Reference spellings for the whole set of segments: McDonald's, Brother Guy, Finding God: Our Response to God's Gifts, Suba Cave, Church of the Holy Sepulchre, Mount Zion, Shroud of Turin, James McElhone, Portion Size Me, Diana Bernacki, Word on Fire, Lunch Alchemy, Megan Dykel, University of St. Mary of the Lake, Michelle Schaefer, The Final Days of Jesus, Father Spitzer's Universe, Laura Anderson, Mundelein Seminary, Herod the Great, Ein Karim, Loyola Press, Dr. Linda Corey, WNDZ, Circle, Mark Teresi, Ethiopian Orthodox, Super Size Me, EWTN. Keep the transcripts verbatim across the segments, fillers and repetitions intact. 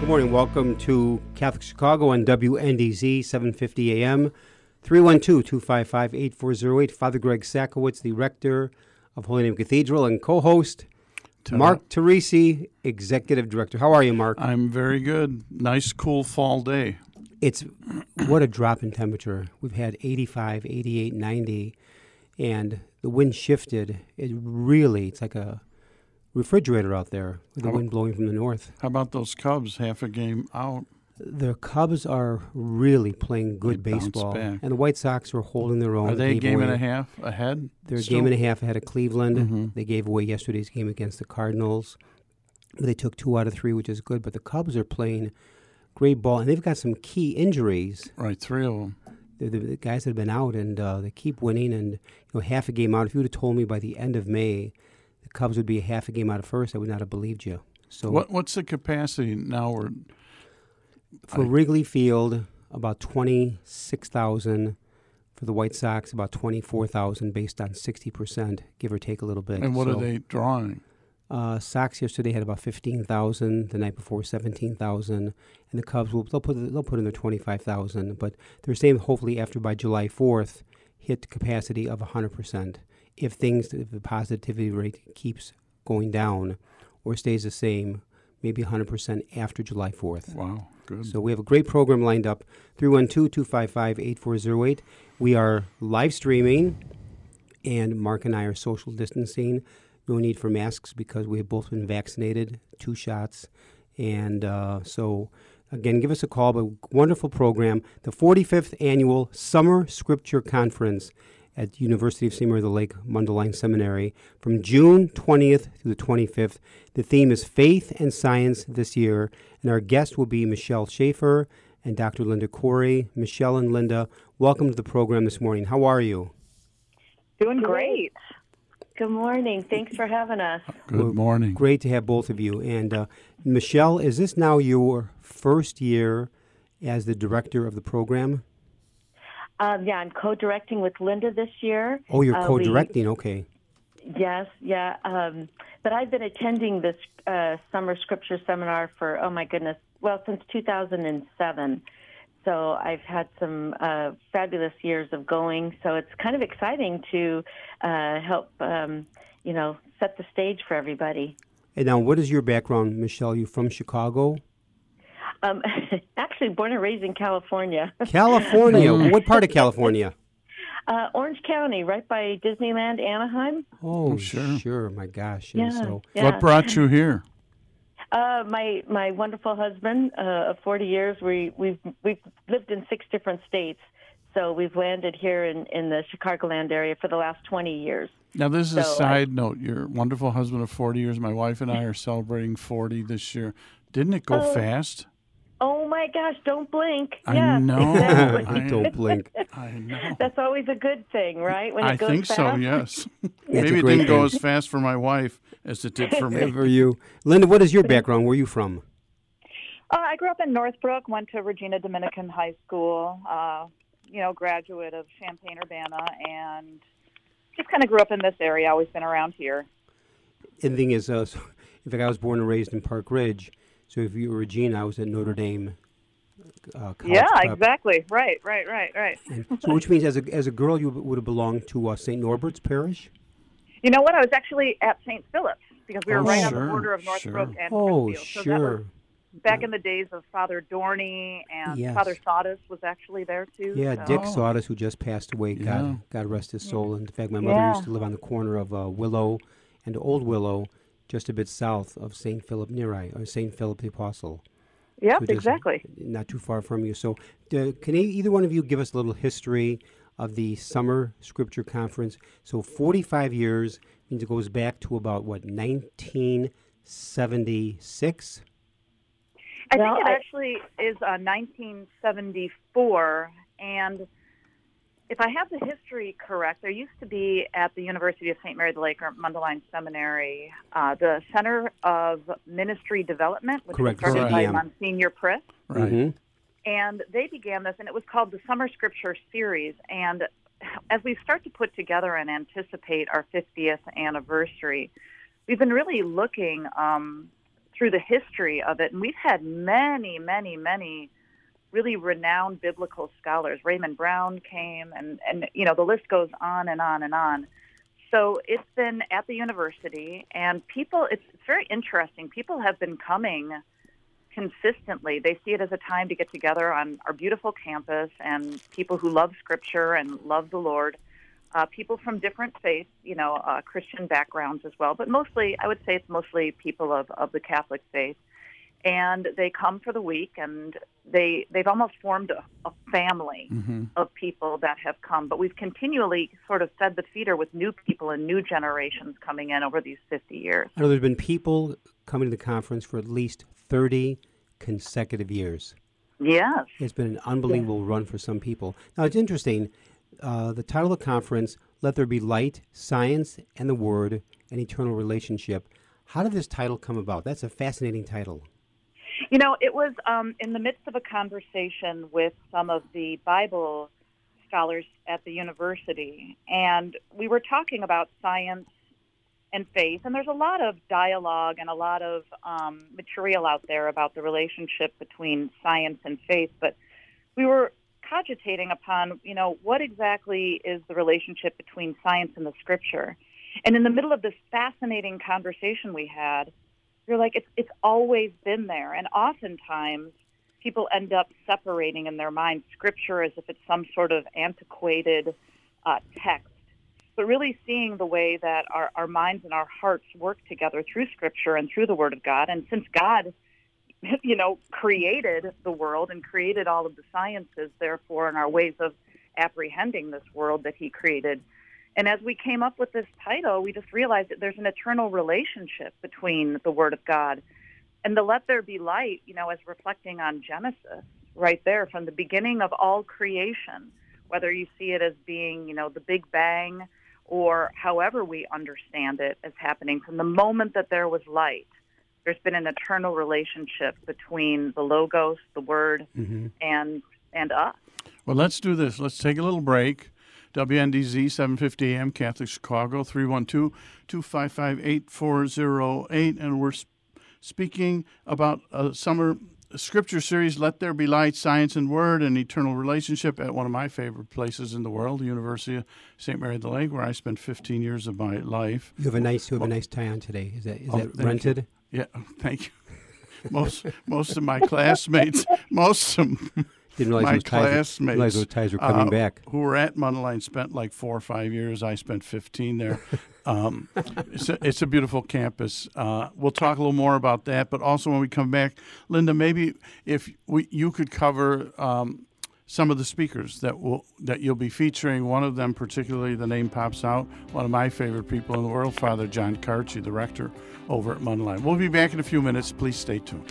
Good morning. Welcome to Catholic Chicago on W N D Z, seven fifty A M, three one two, two five five, eight four zero eight. Father Greg Sakowicz, the rector of Holy Name Cathedral, and co-host Mark Teresi, executive director. How are you, Mark? I'm very good. Nice, cool fall day. It's what a drop in temperature. We've had eighty-five, eighty-eight, ninety, and the wind shifted. It really, it's like a refrigerator out there with the wind blowing from the north. How about those Cubs, half a game out? The Cubs are really playing good baseball, and the White Sox are holding their own. Are they a game and a half ahead? They're a game and a half ahead of Cleveland. Mm-hmm. They gave away yesterday's game against the Cardinals. They took two out of three, which is good, but the Cubs are playing great ball, and they've got some key injuries. Right, three of them. They're the guys that have been out, and uh, they keep winning, and you know, half a game out. If you would have told me by the end of May Cubs would be a half a game out of first, I would not have believed you. So, what, what's the capacity now? We're, for I, Wrigley Field, about twenty-six thousand. For the White Sox, about twenty-four thousand based on sixty percent, give or take a little bit. And what so, are they drawing? Uh, Sox yesterday had about fifteen thousand, the night before seventeen thousand, and the Cubs, will they'll put, they'll put in their twenty-five thousand, but they're saying hopefully after by July fourth, hit capacity of one hundred percent. If things, if the positivity rate keeps going down or stays the same, maybe one hundred percent after July fourth. Wow, good. So we have a great program lined up, three one two, two five five, eight four zero eight. We are live streaming, and Mark and I are social distancing. No need for masks because we have both been vaccinated, two shots. And uh, so, again, give us a call, but wonderful program, the forty-fifth Annual Summer Scripture Conference at the University of Saint Mary of the Lake, Mundelein Seminary, from June twentieth to the twenty-fifth. The theme is Faith and Science this year, and our guests will be Michelle Schaefer and Doctor Linda Corey. Michelle and Linda, welcome to the program this morning. How are you? Doing great. Good morning. Thanks for having us. Good morning. Well, great to have both of you. And uh, Michelle, is this now your first year as the director of the program? Um, yeah, I'm co-directing with Linda this year. Oh, you're uh, co-directing, we, okay. Yes, yeah. Um, but I've been attending this uh, summer scripture seminar for, oh my goodness, well, since two thousand seven. So I've had some uh, fabulous years of going. So it's kind of exciting to uh, help, um, you know, set the stage for everybody. And now, what is your background, Michelle? You from Chicago? Um, actually, born and raised in California. California? What part of California? Uh, Orange County, right by Disneyland, Anaheim. Oh, oh sure. Sure, my gosh. Yeah, so, yeah. What brought you here? Uh, my my wonderful husband uh, of forty years. We we've we've lived in six different states, so we've landed here in, in the Chicagoland area for the last twenty years. Now, this is so, a side uh, note. Your wonderful husband of forty years. My wife and I are celebrating forty this year. Didn't it go oh. fast? Oh, my gosh, don't blink. I yeah, know. Exactly. I don't blink. I know. That's always a good thing, right? When it I goes think fast. So, yes. Maybe it didn't thing. go as fast for my wife as it did for me. For you. Linda, what is your background? Where are you from? Uh, I grew up in Northbrook, went to Regina Dominican High School, uh, you know, graduate of Champaign-Urbana, and just kind of grew up in this area, always been around here. And the thing is, uh, in fact, I was born and raised in Park Ridge. So if you were Regina, I was at Notre Dame uh, college. Yeah, prep. Exactly. Right, right, right, right. And so which means as a as a girl, you would have belonged to uh, Saint Norbert's Parish? You know what? I was actually at Saint Philip's because we were oh, right sure, on the border of Northbrook sure. and Oh, so sure. That was back yeah. in the days of Father Dorney and yes. Father Sawdus was actually there, too. Yeah, so. Dick oh. Sawdus, who just passed away. Yeah. God, God rest his soul. And in fact, my mother yeah. used to live on the corner of uh, Willow and Old Willow. just a bit south of Saint Philip Neri, or Saint Philip the Apostle. Yep, exactly. Not too far from you. So uh, can either one of you give us a little history of the Summer Scripture Conference? So forty-five years means it goes back to about, what, nineteen seventy-six? I well, think it I, actually is uh, nineteen seventy-four, and if I have the history correct, there used to be at the University of Saint Mary of the Lake, or Mundelein Seminary, uh, the Center of Ministry Development, which correct. was started by Monsignor Priss. Right. Mm-hmm. And they began this, and it was called the Summer Scripture Series. And as we start to put together and anticipate our fiftieth anniversary, we've been really looking um, through the history of it, and we've had many, many, many really renowned biblical scholars. Raymond Brown came, and, and you know, the list goes on and on and on. So it's been at the university, and people, it's, it's very interesting. People have been coming consistently. They see it as a time to get together on our beautiful campus, and people who love Scripture and love the Lord, uh, people from different faiths, you know, uh, Christian backgrounds as well, but mostly, I would say it's mostly people of, of the Catholic faith. And they come for the week, and they, they've almost formed a, a family mm-hmm. of people that have come. But we've continually sort of fed the feeder with new people and new generations coming in over these fifty years. I know there's been people coming to the conference for at least thirty consecutive years. Yes. It's been an unbelievable yeah. run for some people. Now, it's interesting. Uh, the title of the conference, Let There Be Light, Science and the Word, an Eternal Relationship. How did this title come about? That's a fascinating title. You know, it was um, in the midst of a conversation with some of the Bible scholars at the university, and we were talking about science and faith, and there's a lot of dialogue and a lot of um, material out there about the relationship between science and faith, but we were cogitating upon, you know, what exactly is the relationship between science and the Scripture? And in the middle of this fascinating conversation we had, you're like, it's it's always been there. And oftentimes people end up separating in their mind Scripture as if it's some sort of antiquated uh, text. But really seeing the way that our, our minds and our hearts work together through Scripture and through the Word of God. And since God, you know, created the world and created all of the sciences, therefore, in our ways of apprehending this world that He created. And as we came up with this title, we just realized that there's an eternal relationship between the Word of God and the Let There Be Light, you know, as reflecting on Genesis right there from the beginning of all creation, whether you see it as being, you know, the Big Bang or however we understand it as happening from the moment that there was light. There's been an eternal relationship between the Logos, the Word, mm-hmm. and and us. Well, let's do this. Let's take a little break. W N D Z, seven fifty A M, Catholic Chicago, three one two, two five five, eight four zero eight. And we're speaking about a summer scripture series, Let There Be Light, Science and Word, an Eternal Relationship, at one of my favorite places in the world, the University of Saint Mary of the Lake, where I spent fifteen years of my life. You have a nice, you have well, a nice tie on today. Is that, is oh, that rented? You. Yeah, thank you. Most most of my classmates, most of them. Didn't realize my those ties, classmates realize those ties were coming uh, back. Who were at Mundelein spent like four or five years. I spent fifteen there. Um, it's, a, it's a beautiful campus. Uh, we'll talk a little more about that, but also when we come back, Linda, maybe if we, you could cover um, some of the speakers that will that you'll be featuring. One of them, particularly, the name pops out, one of my favorite people in the world, Father John Kartje, the rector over at Mundelein. We'll be back in a few minutes. Please stay tuned.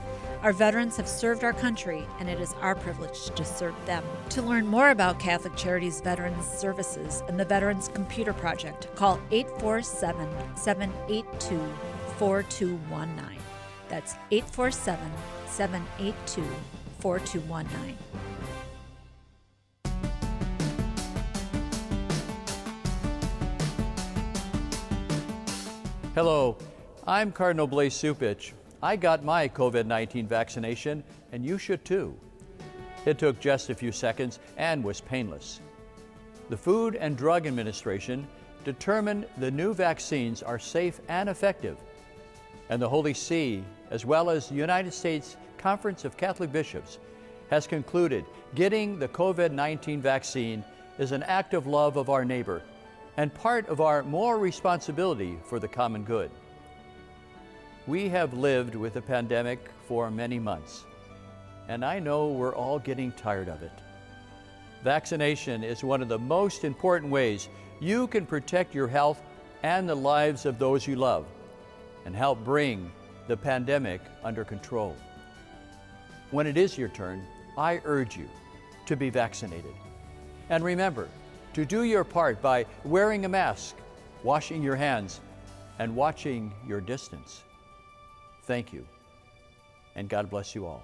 Our veterans have served our country, and it is our privilege to serve them. To learn more about Catholic Charities Veterans Services and the Veterans Computer Project, call eight four seven, seven eight two, four two one nine. That's eight four seven, seven eight two, four two one nine. Hello, I'm Cardinal Blaise Cupich. I got my COVID nineteen vaccination, and you should too. It took just a few seconds and was painless. The Food and Drug Administration determined the new vaccines are safe and effective, and the Holy See, as well as the United States Conference of Catholic Bishops, has concluded getting the COVID nineteen vaccine is an act of love of our neighbor and part of our moral responsibility for the common good. We have lived with the pandemic for many months, and I know we're all getting tired of it. Vaccination is one of the most important ways you can protect your health and the lives of those you love and help bring the pandemic under control. When it is your turn, I urge you to be vaccinated. And remember to do your part by wearing a mask, washing your hands, and watching your distance. Thank you, and God bless you all.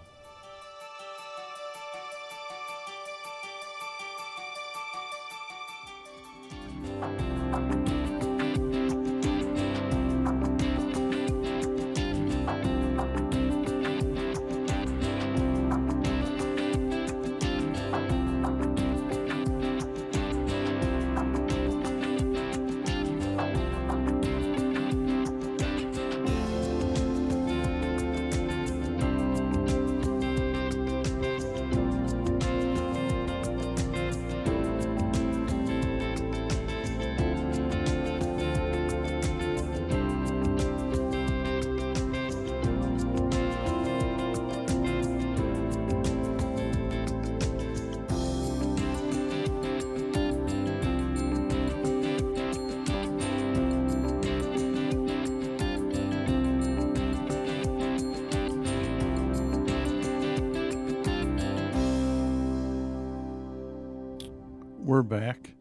We're back.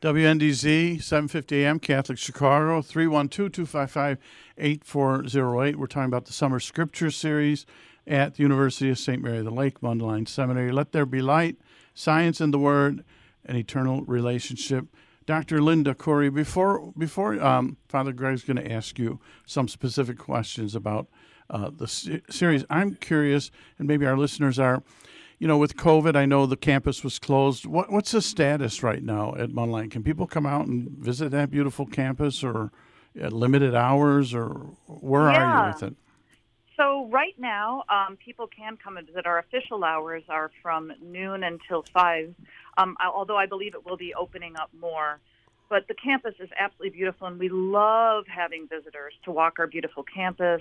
W N D Z, seven fifty a.m., Catholic Chicago, three one two, two five five, eight four zero eight. We're talking about the Summer Scripture Series at the University of Saint Mary of the Lake, Mundelein Seminary. Let there be light, science in the Word, an eternal relationship. Doctor Linda Corey, before before um, Father Greg's going to ask you some specific questions about uh, the se- series, I'm curious, and maybe our listeners are, you know, with COVID, I know the campus was closed. What, what's the status right now at Mundelein? Can people come out and visit that beautiful campus, or at limited hours, or where yeah. are you with it? So right now, um, people can come and visit. Our official hours are from noon until five, um, although I believe it will be opening up more. But the campus is absolutely beautiful, and we love having visitors to walk our beautiful campus.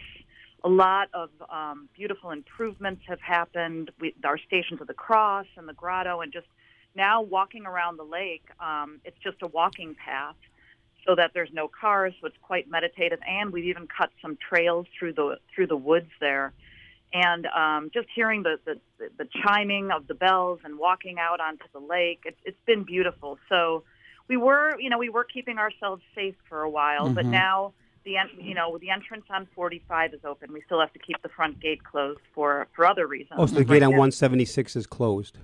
A lot of um, beautiful improvements have happened. We, our Stations of the Cross and the grotto, and just now walking around the lake, um, it's just a walking path so that there's no cars, so it's quite meditative. And we've even cut some trails through the through the woods there. And um, just hearing the, the, the chiming of the bells and walking out onto the lake, it, it's been beautiful. So we were, you know, we were keeping ourselves safe for a while, mm-hmm. but now The you know the entrance on forty-five is open. We still have to keep the front gate closed for, for other reasons. Oh, so the gate on one seventy-six is closed.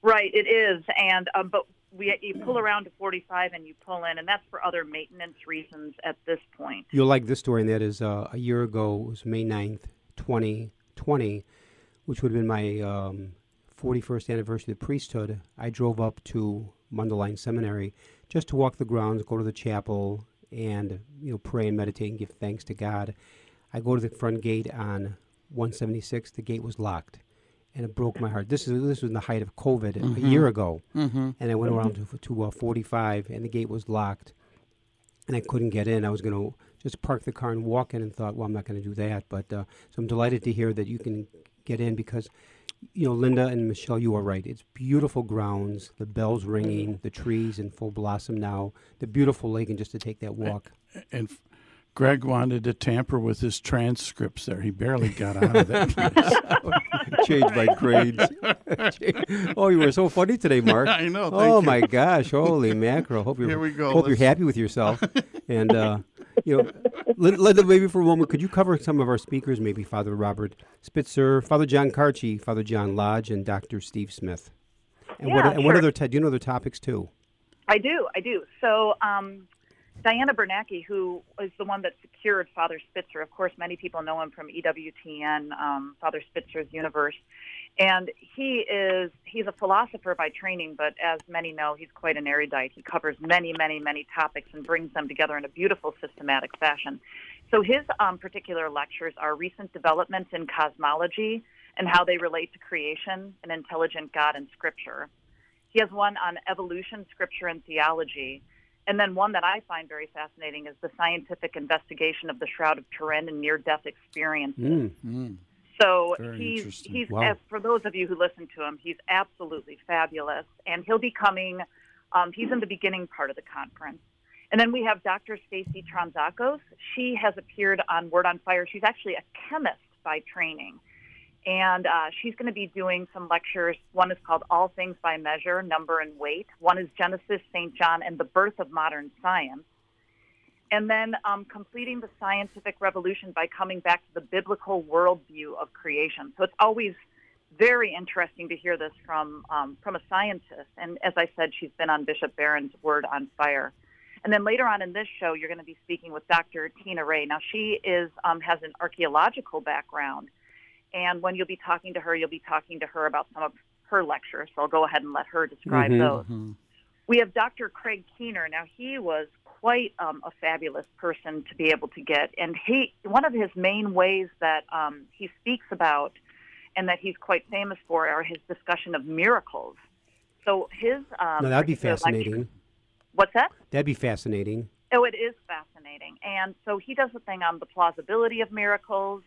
Right, it is, and um, but we you pull around to forty-five and you pull in, and that's for other maintenance reasons at this point. You'll like this story, and that is uh, a year ago. It was May ninth, twenty twenty, which would have been my um, forty-first anniversary of the priesthood. I drove up to Mundelein Seminary just to walk the grounds, go to the chapel, and you know, pray and meditate and give thanks to God. I go to the front gate on one seventy-six. The gate was locked, and it broke my heart. This is this was in the height of COVID mm-hmm. a year ago, mm-hmm. and I went around to, to uh, forty-five, and the gate was locked. and I couldn't get in. I was going to just park the car and walk in and thought, well, I'm not going to do that. But uh, so I'm delighted to hear that you can get in because, you know, Linda and Michelle, you are right. It's beautiful grounds, the bells ringing, the trees in full blossom now, the beautiful lake, and just to take that walk. And, and Greg wanted to tamper with his transcripts there. He barely got out of that place. Changed my grades. Oh, you were so funny today, Mark. I know. Oh, you. My gosh. Holy mackerel. Hope you're, Here we go. Hope Let's... you're happy with yourself. And, uh, you know, Linda, maybe for a moment, could you cover some of our speakers, maybe Father Robert Spitzer, Father John Kartje, Father John Lodge, and Doctor Steve Smith? And yeah, what And sure. what other to- do you know their topics, too? I do. I do. So, um... Diana Bernacki, who is the one that secured Father Spitzer. Of course, many people know him from E W T N, um, Father Spitzer's Universe. And he is he's a philosopher by training, but as many know, he's quite an erudite. He covers many, many, many topics and brings them together in a beautiful, systematic fashion. So his um, particular lectures are Recent Developments in Cosmology and How They Relate to Creation, an Intelligent God in Scripture. He has one on Evolution, Scripture, and Theology. And then one that I find very fascinating is the scientific investigation of the Shroud of Turin and near-death experiences. Mm, mm. So very he's, he's wow. for those of you who listen to him, he's absolutely fabulous. And he'll be coming, um, he's in the beginning part of the conference. And then we have Doctor Stacey Tranzakos. She has appeared on Word on Fire. She's actually a chemist by training. And uh, she's going to be doing some lectures. One is called All Things by Measure, Number, and Weight. One is Genesis, Saint John, and the Birth of Modern Science. And then um, Completing the Scientific Revolution by Coming Back to the Biblical Worldview of Creation. So it's always very interesting to hear this from, um, from a scientist. And as I said, she's been on Bishop Barron's Word on Fire. And then later on in this show, you're going to be speaking with Doctor Tina Ray. Now, she is um, has an archaeological background. And when you'll be talking to her, you'll be talking to her about some of her lectures. So I'll go ahead and let her describe mm-hmm, those. Mm-hmm. We have Doctor Craig Keener. Now, he was quite um, a fabulous person to be able to get. And he one of his main ways that um, he speaks about and that he's quite famous for are his discussion of miracles. So his... Um, no, that'd be fascinating. Lecture, what's that? That'd be fascinating. Oh, it is fascinating. And so he does a thing on the plausibility of miracles,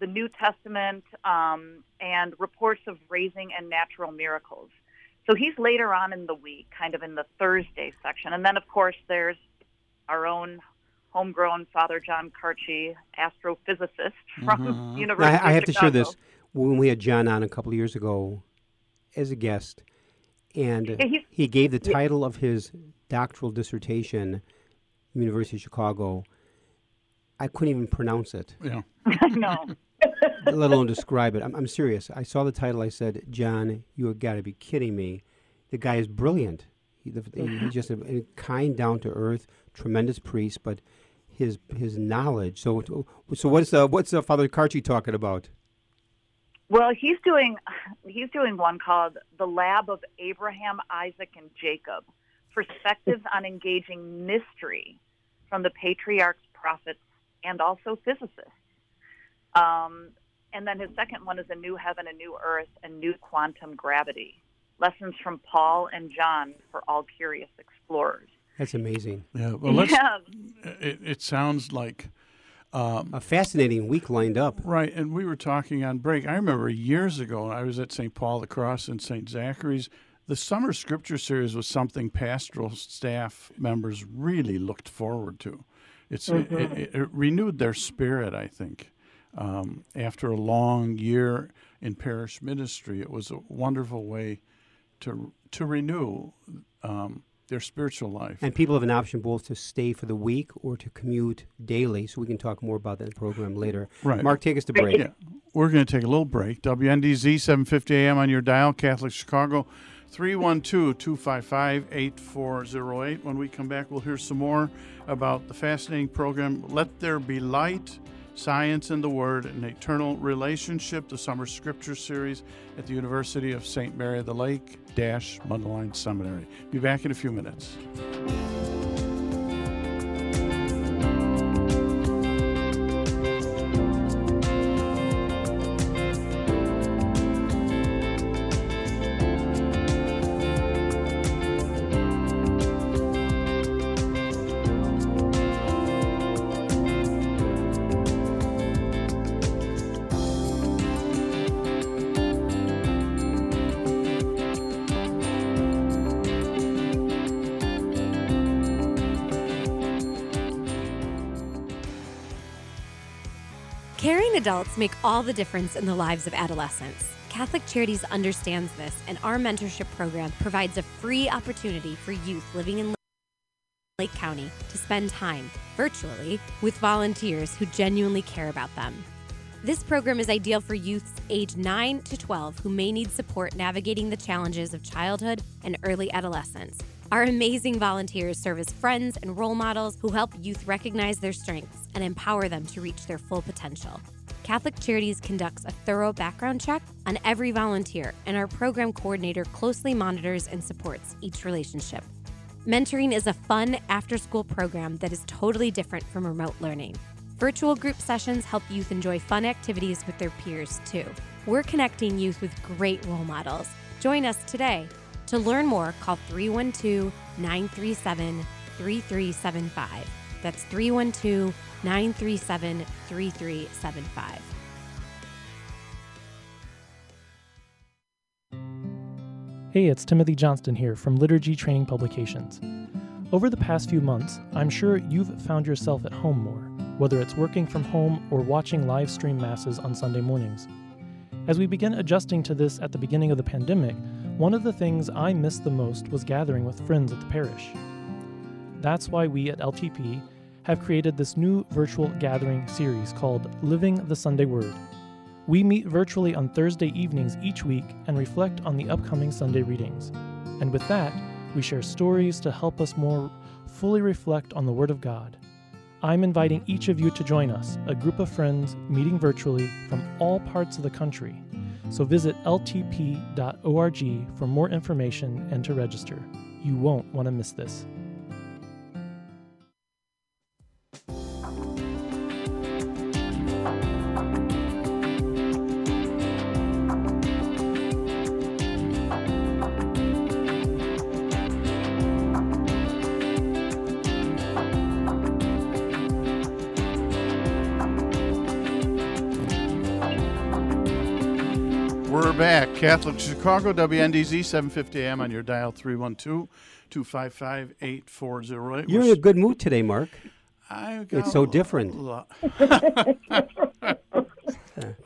the New Testament, um, and reports of raising and natural miracles. So he's later on in the week, kind of in the Thursday section. And then, of course, there's our own homegrown Father John Kartje, astrophysicist from mm-hmm. University now, I, I of I have Chicago. To share this. When we had John on a couple of years ago as a guest, and yeah, he gave the title yeah. of his doctoral dissertation, University of Chicago. I couldn't even pronounce it. Yeah. I know. Let alone describe it. I'm, I'm serious. I saw the title. I said, John, you have got to be kidding me. The guy is brilliant. He, the, he's just a, a kind, down-to-earth, tremendous priest, but his his knowledge. So so what's uh, what's uh, Father Kartje talking about? Well, he's doing he's doing one called The Lab of Abraham, Isaac, and Jacob, Perspectives on Engaging Mystery from the Patriarchs, Prophets, and also physicists. Um, and then his second one is A New Heaven, A New Earth, A New Quantum Gravity, Lessons from Paul and John for All Curious Explorers. That's amazing. Yeah, well, let's, yeah. It, it sounds like... Um, a fascinating week lined up. Right, and we were talking on break. I remember years ago, I was at Saint Paul the Cross and Saint Zachary's. The summer scripture series was something pastoral staff members really looked forward to. It's, mm-hmm. it, it, it renewed their spirit, I think. Um, after a long year in parish ministry, it was a wonderful way to to renew um, their spiritual life. And people have an option both to stay for the week or to commute daily, so we can talk more about that program later. Right. Mark, take us to break. Yeah. We're going to take a little break. W N D Z, seven fifty a.m. on your dial, Catholic Chicago, three one two, two five five, eight four zero eight. When we come back, we'll hear some more about the fascinating program, Let There Be Light, Science and the Word, An Eternal Relationship, the Summer Scripture Series at the University of Saint Mary of the Lake, dash Mundelein Seminary. Be back in a few minutes. Caring adults make all the difference in the lives of adolescents. Catholic Charities understands this, and our mentorship program provides a free opportunity for youth living in Lake County to spend time, virtually, with volunteers who genuinely care about them. This program is ideal for youths age nine to twelve who may need support navigating the challenges of childhood and early adolescence. Our amazing volunteers serve as friends and role models who help youth recognize their strengths and empower them to reach their full potential. Catholic Charities conducts a thorough background check on every volunteer, and our program coordinator closely monitors and supports each relationship. Mentoring is a fun after-school program that is totally different from remote learning. Virtual group sessions help youth enjoy fun activities with their peers, too. We're connecting youth with great role models. Join us today. To learn more, call three one two, nine three seven, three three seven five. That's three one two, nine three seven, three three seven five. Hey, it's Timothy Johnston here from Liturgy Training Publications. Over the past few months, I'm sure you've found yourself at home more, whether it's working from home or watching live stream masses on Sunday mornings. As we began adjusting to this at the beginning of the pandemic, one of the things I missed the most was gathering with friends at the parish. That's why we at L T P have created this new virtual gathering series called Living the Sunday Word. We meet virtually on Thursday evenings each week and reflect on the upcoming Sunday readings. And with that, we share stories to help us more fully reflect on the Word of God. I'm inviting each of you to join us, a group of friends meeting virtually from all parts of the country. So visit L T P dot org for more information and to register. You won't want to miss this. Catholic Chicago, W N D Z, seven fifty a.m. on your dial, three one two, two five five, eight four zero eight. You're in a good mood today, Mark. I got it's so different. Lo-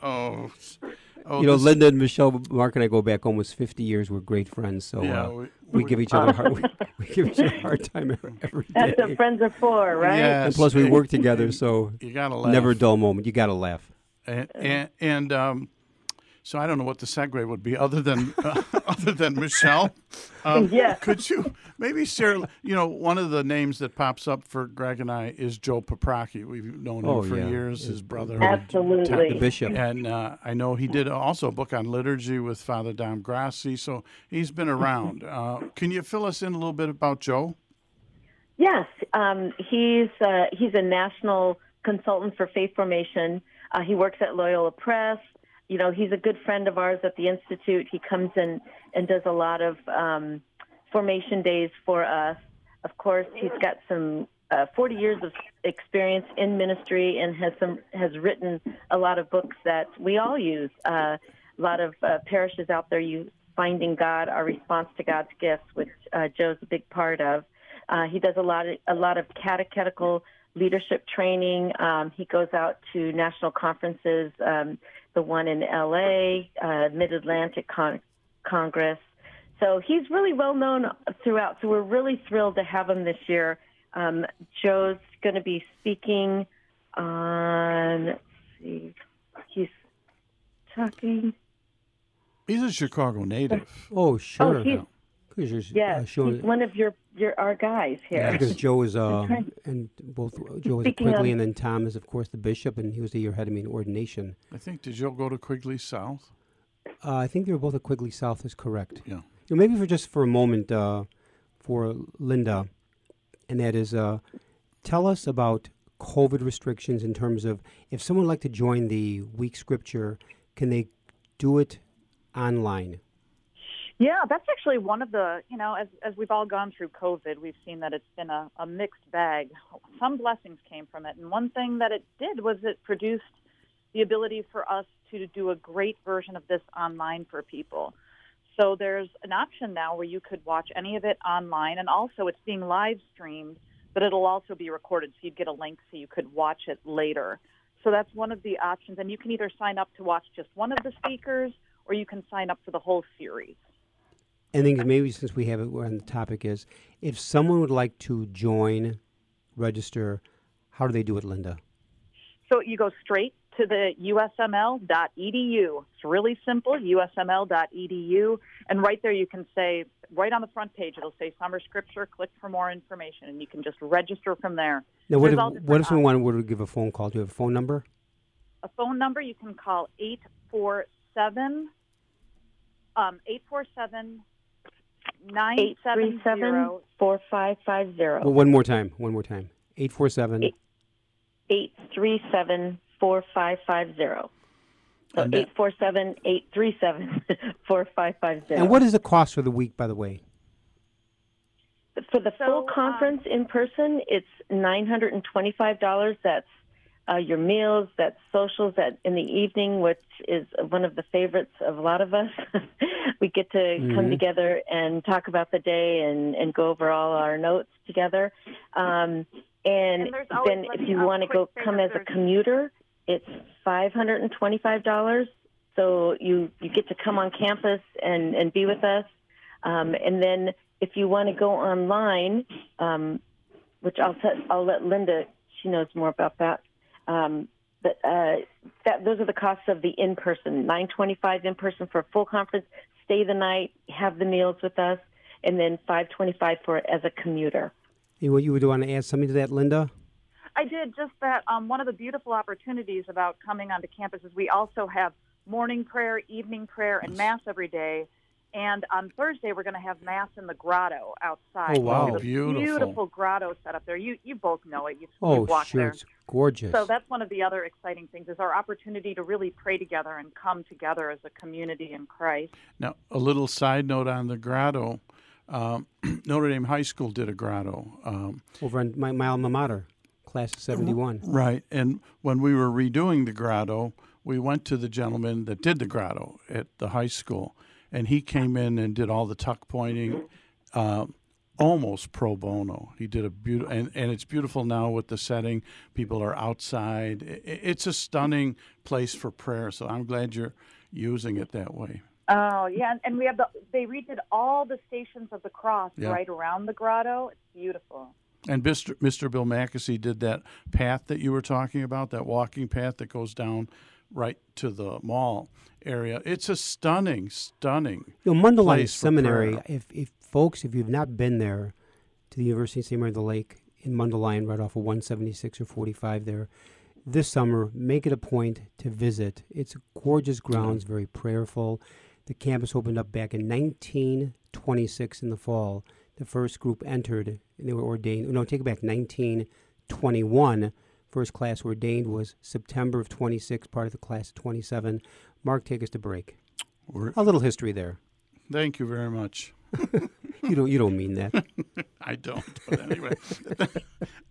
oh. oh, You know, Linda and Michelle, Mark and I go back almost fifty years. We're great friends, so yeah, uh, we, we, we, give each other hard, we, we give each other a hard time every day. That's what friends are for, right? Yes. And plus we work together, so you gotta laugh. Never a dull moment. You got to laugh. And, and, and um So I don't know what the segue would be other than uh, other than Michelle. Um, yeah. Could you maybe share, you know, one of the names that pops up for Greg and I is Joe Paprocki. We've known oh, him for yeah. years, his brother. Absolutely. The bishop. And uh, I know he did also a book on liturgy with Father Dom Grassi, so he's been around. Uh, can you fill us in a little bit about Joe? Yes. Um, he's, uh, he's a national consultant for faith formation. Uh, he works at Loyola Press. You know, he's a good friend of ours at the Institute. He comes in and does a lot of um, formation days for us. Of course, he's got some uh, forty years of experience in ministry and has some has written a lot of books that we all use. Uh, a lot of uh, parishes out there use Finding God: Our Response to God's Gifts, which uh, Joe's a big part of. Uh, he does a lot of, a lot of catechetical leadership training. Um, he goes out to national conferences, um, the one in L A, uh, Mid-Atlantic Con- Congress. So he's really well known throughout. So we're really thrilled to have him this year. Um, Joe's going to be speaking on, let's see, he's talking. He's a Chicago native. Oh, sure. Oh, he's, Yeah, he's one of your, your our guys here. Yeah, because Joe is uh, and both Joe is at Quigley, and then Tom is of course the bishop, and he was a year ahead of me in ordination. I think did Joe go to Quigley South? Uh, I think they were both at Quigley South. Is correct. Yeah. You know, maybe for just for a moment, uh, for Linda, and that is, uh, tell us about COVID restrictions in terms of if someone would like to join the Week Scripture, can they do it online? Yeah, that's actually one of the, you know, as as we've all gone through COVID, we've seen that it's been a, a mixed bag. Some blessings came from it. And one thing that it did was it produced the ability for us to do a great version of this online for people. So there's an option now where you could watch any of it online. And also it's being live streamed, but it'll also be recorded. So you'd get a link so you could watch it later. So that's one of the options. And you can either sign up to watch just one of the speakers, or you can sign up for the whole series. And then maybe since we have it on the topic is, if someone would like to join, register, how do they do it, Linda? So you go straight to the U S M L dot E D U. It's really simple, U S M L dot E D U. And right there you can say, right on the front page, it'll say Summer Scripture, click for more information, and you can just register from there. Now, what There's if, what if someone were to give a phone call? Do you have a phone number? A phone number, you can call eight four seven Um, eight four seven, nine seven zero, four five five zero Well, one more time. One more time. eight four seven eight three seven, four five five zero So eight four seven, eight three seven, four five five zero And what is the cost for the week, by the way? For the full so, conference uh, in person, it's nine hundred twenty-five dollars That's uh, your meals, that's socials, that in the evening, which is one of the favorites of a lot of us. We get to mm-hmm. come together and talk about the day and, and go over all our notes together. Um, and, and then if you want to go come as a commuter, it's five hundred twenty-five dollars So you, you get to come on campus and, and be with us. Um, and then if you want to go online, um, which I'll, t- I'll let Linda, she knows more about that. Um, but, uh, that those are the costs of the in-person, nine twenty-five in-person for a full conference, stay the night, have the meals with us, and then five twenty-five for as a commuter. You would, you would want to add something to that, Linda? I did, just that um, one of the beautiful opportunities about coming onto campus is we also have morning prayer, evening prayer, and Mass every day. And on Thursday, we're going to have Mass in the grotto outside. Oh, wow, beautiful. Beautiful grotto set up there. You you both know it. You, oh, walk sure, there. It's gorgeous. So that's one of the other exciting things is our opportunity to really pray together and come together as a community in Christ. Now, a little side note on the grotto. Um, Notre Dame High School did a grotto. Um, Over on my, my alma mater, class of seventy-one Right, and when we were redoing the grotto, we went to the gentleman that did the grotto at the high school. And he came in and did all the tuck pointing, uh, almost pro bono. He did a beautiful, and, and it's beautiful now with the setting. People are outside. It, it's a stunning place for prayer. So I'm glad you're using it that way. Oh yeah, and, and we have the they redid all the Stations of the Cross yeah. right around the grotto. It's beautiful. And Mister Mister Bill Mackesy did that path that you were talking about, that walking path that goes down right to the mall area. It's a stunning, stunning you know, Mundelein Seminary, if, if folks, if you've not been there to the University of Saint Mary of the Lake in Mundelein, right off of one seventy-six or forty-five there, this summer, make it a point to visit. It's gorgeous grounds, very prayerful. The campus opened up back in nineteen twenty-six in the fall. The first group entered, and they were ordained. No, take it back, nineteen twenty-one First class ordained was September of twenty-six part of the class of twenty-seven Mark, take us to break. We're, a little history there. Thank you very much. you don't you don't mean that. I don't, but anyway.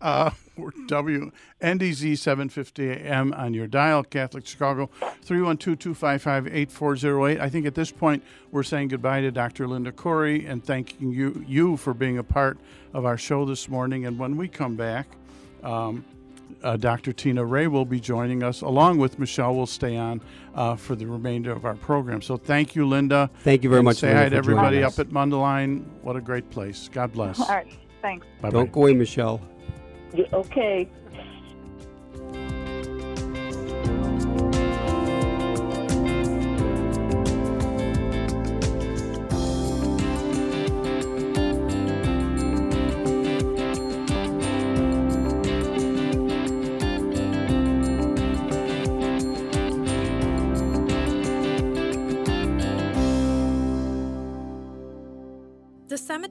uh, we're W N D Z seven fifty A M on your dial, Catholic Chicago, three one two, two five five, eight four zero eight I think at this point we're saying goodbye to Doctor Linda Corey and thanking you, you for being a part of our show this morning. And when we come back, um, Uh, Doctor Tina Ray will be joining us, along with Michelle. Will stay on uh, for the remainder of our program. So thank you, Linda. Thank you very and much. Say Linda, hi to everybody up at Mundelein. What a great place. God bless. All right. Thanks. Bye-bye. Don't go away, Michelle. You're okay.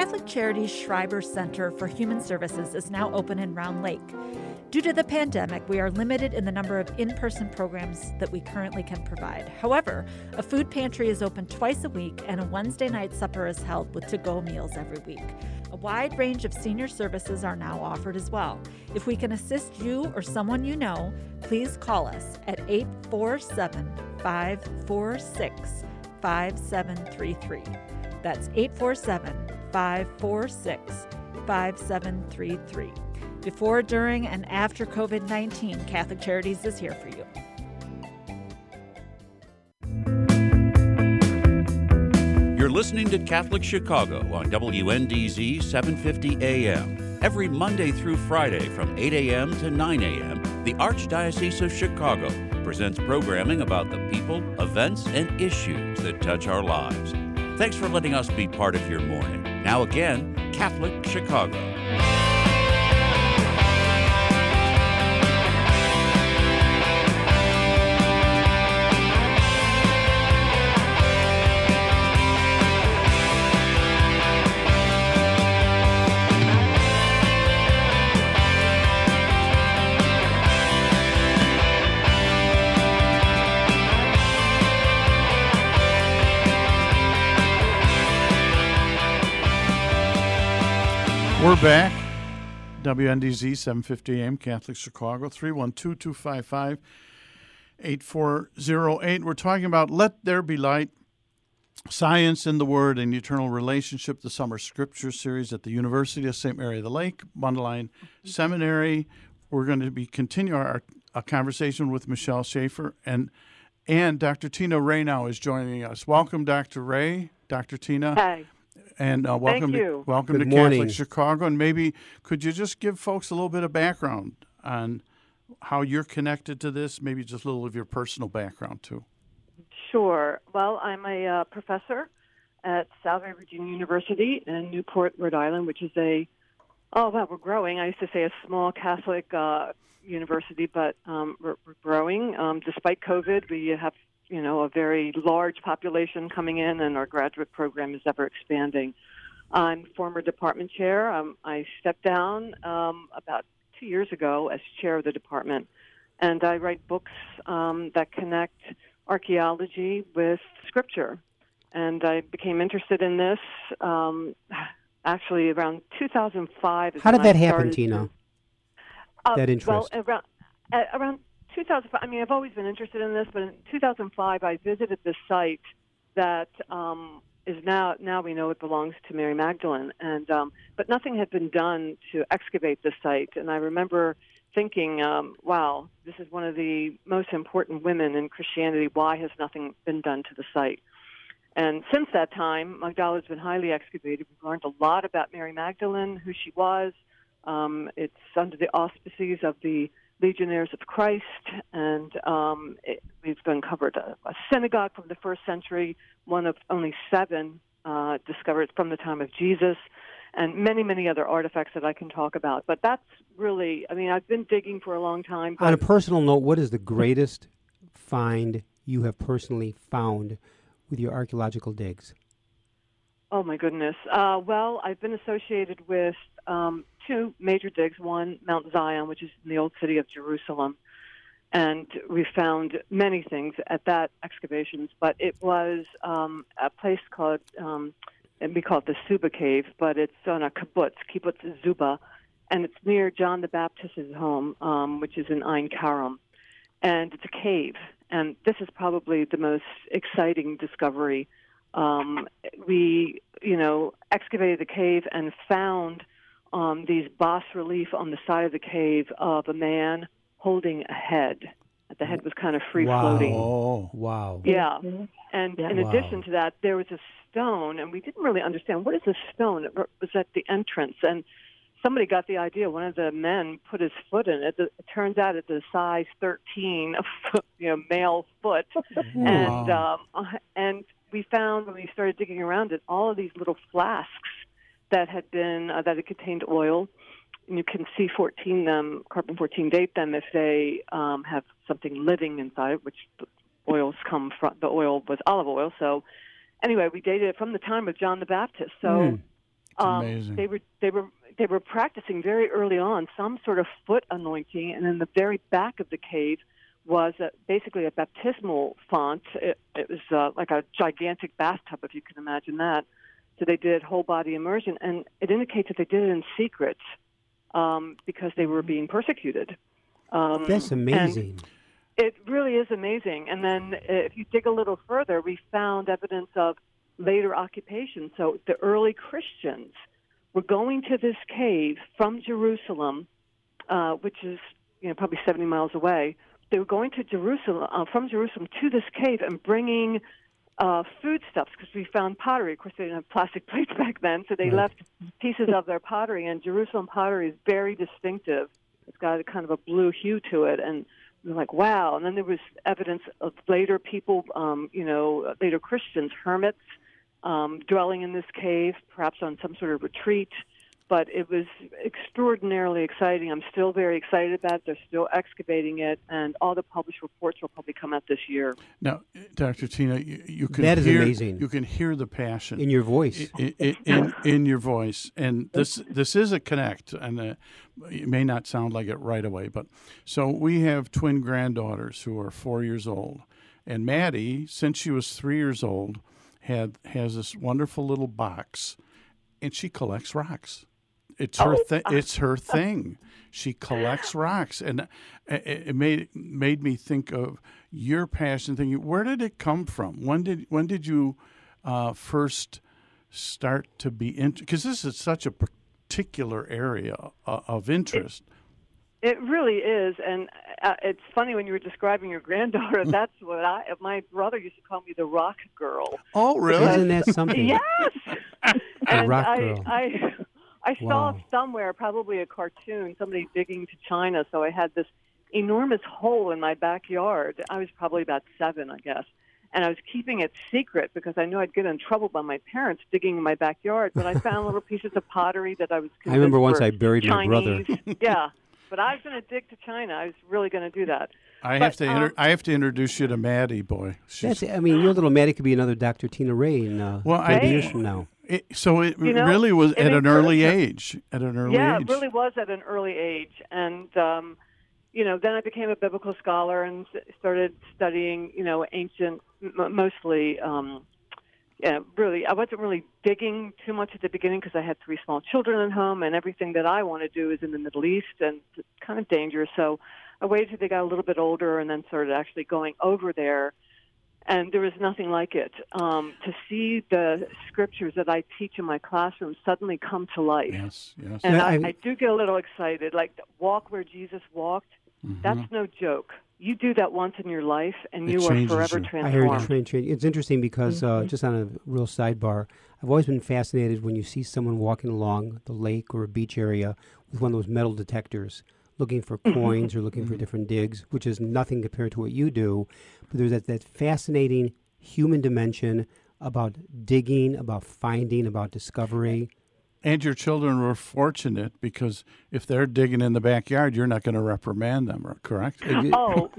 Catholic Charities Schreiber Center for Human Services is now open in Round Lake. Due to the pandemic, we are limited in the number of in-person programs that we currently can provide. However, a food pantry is open twice a week and a Wednesday night supper is held with to-go meals every week. A wide range of senior services are now offered as well. If we can assist you or someone you know, please call us at eight four seven, five four six, five seven three three. That's eight four seven, five four six, five seven three three. Before, during, and after COVID nineteen, Catholic Charities is here for you. You're listening to Catholic Chicago on W N D Z seven fifty A M. Every Monday through Friday from eight A M to nine A M, the Archdiocese of Chicago presents programming about the people, events, and issues that touch our lives. Thanks for letting us be part of your morning. Now again, Catholic Chicago. We're back, W N D Z seven fifty A M, Catholic Chicago, three one two, two five five, eight four zero eight. We're talking about Let There Be Light, Science in the Word, and Eternal Relationship, the Summer Scripture Series at the University of Saint Mary of the Lake, Mundelein Seminary. We're going to be continue our, our conversation with Michelle Schaefer, and, and Doctor Tina Ray now is joining us. Welcome, Doctor Ray, Doctor Tina. Hi. And uh, welcome to, welcome to Catholic Chicago. And maybe could you just give folks a little bit of background on how you're connected to this, maybe just a little of your personal background, too? Sure. Well, I'm a uh, professor at Salve Regina University in Newport, Rhode Island, which is a, oh, wow, we're growing. I used to say a small Catholic uh, university, but um, we're, we're growing. Um, despite COVID, we have you know, a very large population coming in, and our graduate program is ever-expanding. I'm former department chair. Um, I stepped down um, about two years ago as chair of the department, and I write books um, that connect archaeology with Scripture. And I became interested in this um, actually around two thousand five. How did that happen, Tina? Uh, that interest? Well, around... around two thousand five, I mean, I've always been interested in this, but in two thousand five, I visited this site that um, is now, now we know it belongs to Mary Magdalene, and um, but nothing had been done to excavate the site. And I remember thinking, um, wow, this is one of the most important women in Christianity. Why has nothing been done to the site? And since that time, Magdala has been highly excavated. We've learned a lot about Mary Magdalene, who she was. Um, it's under the auspices of the Legionnaires of Christ, and um, it, we've uncovered a, a synagogue from the first century, one of only seven uh, discovered from the time of Jesus, and many, many other artifacts that I can talk about. But that's really, I mean, I've been digging for a long time. On a personal note, what is the greatest find you have personally found with your archaeological digs? Oh, my goodness. Uh, well, I've been associated with um, two major digs, one Mount Zion, which is in the old city of Jerusalem, and we found many things at that excavations, but it was um, a place called, um, and we call it the Suba Cave, but it's on a kibbutz, kibbutz Zuba, and it's near John the Baptist's home, um, which is in Ein Karim, and it's a cave, and this is probably the most exciting discovery. Um, we, you know, excavated the cave and found um, these bas-relief on the side of the cave of a man holding a head. The head was kind of free-floating. Wow. Wow. Yeah. And yeah. in wow. addition to that, there was a stone, and we didn't really understand, what is a stone? It was at the entrance, and somebody got the idea. One of the men put his foot in it. It turns out it's a size thirteen, you know, male foot, and wow. um, and we found when we started digging around it, all of these little flasks that had been uh, that had contained oil, and you can C fourteen them, carbon fourteen date them if they um, have something living inside, which the oils come from. The oil was olive oil, so anyway, we dated it from the time of John the Baptist. So mm. um, they were they were they were practicing very early on some sort of foot anointing, and in the very back of the cave was a, basically a baptismal font. It, it was uh, like a gigantic bathtub, if you can imagine that. So they did whole body immersion, and it indicates that they did it in secret um, because they were being persecuted. Um, That's amazing. It really is amazing. And then if you dig a little further, we found evidence of later occupation. So the early Christians were going to this cave from Jerusalem, uh, which is you know probably seventy miles away. They were going to Jerusalem uh, from Jerusalem to this cave and bringing uh, foodstuffs because we found pottery. Of course, they didn't have plastic plates back then, so they left pieces of their pottery. And Jerusalem pottery is very distinctive; it's got a kind of a blue hue to it. And we're like, wow! And then there was evidence of later people, um, you know, later Christians, hermits, um, dwelling in this cave, perhaps on some sort of retreat. But it was extraordinarily exciting. I'm still very excited about it. They're still excavating it, and all the published reports will probably come out this year. Now, Doctor Tina, you, you can that is hear, amazing. You can hear the passion in your voice, in in, in, in your voice. And this this is a connect, and a, it may not sound like it right away, but so we have twin granddaughters who are four years old, and Maddie, since she was three years old, had has this wonderful little box, and she collects rocks. It's her thi- It's her thing. She collects rocks, and it made made me think of your passion. Thinking, where did it come from? When did when did you uh, first start to be interested? Because this is such a particular area uh, of interest. It, it really is, and uh, it's funny when you were describing your granddaughter. That's what I. My brother used to call me the rock girl. Oh, really? Isn't that something? Yes. The rock I, girl. I, I saw wow. somewhere, probably a cartoon, somebody digging to China, so I had this enormous hole in my backyard. I was probably about seven, I guess, and I was keeping it secret because I knew I'd get in trouble by my parents digging in my backyard, but I found little pieces of pottery that I was convinced I remember once I buried Chinese. My brother. Yeah, but I was going to dig to China. I was really going to do that. I but, have to. Inter- um, I have to introduce you to Maddie, boy. That's, I mean, your little Maddie could be another Doctor Tina Ray in uh, well, thirty years from now. It, so it you know, really was at an early age. At an early yeah, age. Yeah, it really was at an early age, and um, you know, then I became a biblical scholar and started studying, you know, ancient, mostly. Um, yeah, really, I wasn't really digging too much at the beginning because I had three small children at home, and everything that I want to do is in the Middle East and it's kind of dangerous. So I waited till they got a little bit older and then started actually going over there, and there was nothing like it. Um, to see the scriptures that I teach in my classroom suddenly come to life. Yes, yes. And I, I do get a little excited, like walk where Jesus walked. Mm-hmm. That's no joke. You do that once in your life, and you are forever you. transformed. I heard train, train. It's interesting because, mm-hmm. uh, just on a real sidebar, I've always been fascinated when you see someone walking along the lake or a beach area with one of those metal detectors, looking for coins or looking for different digs, which is nothing compared to what you do. But there's that, that fascinating human dimension about digging, about finding, about discovery. And your children were fortunate because if they're digging in the backyard, you're not going to reprimand them, correct? Oh, no.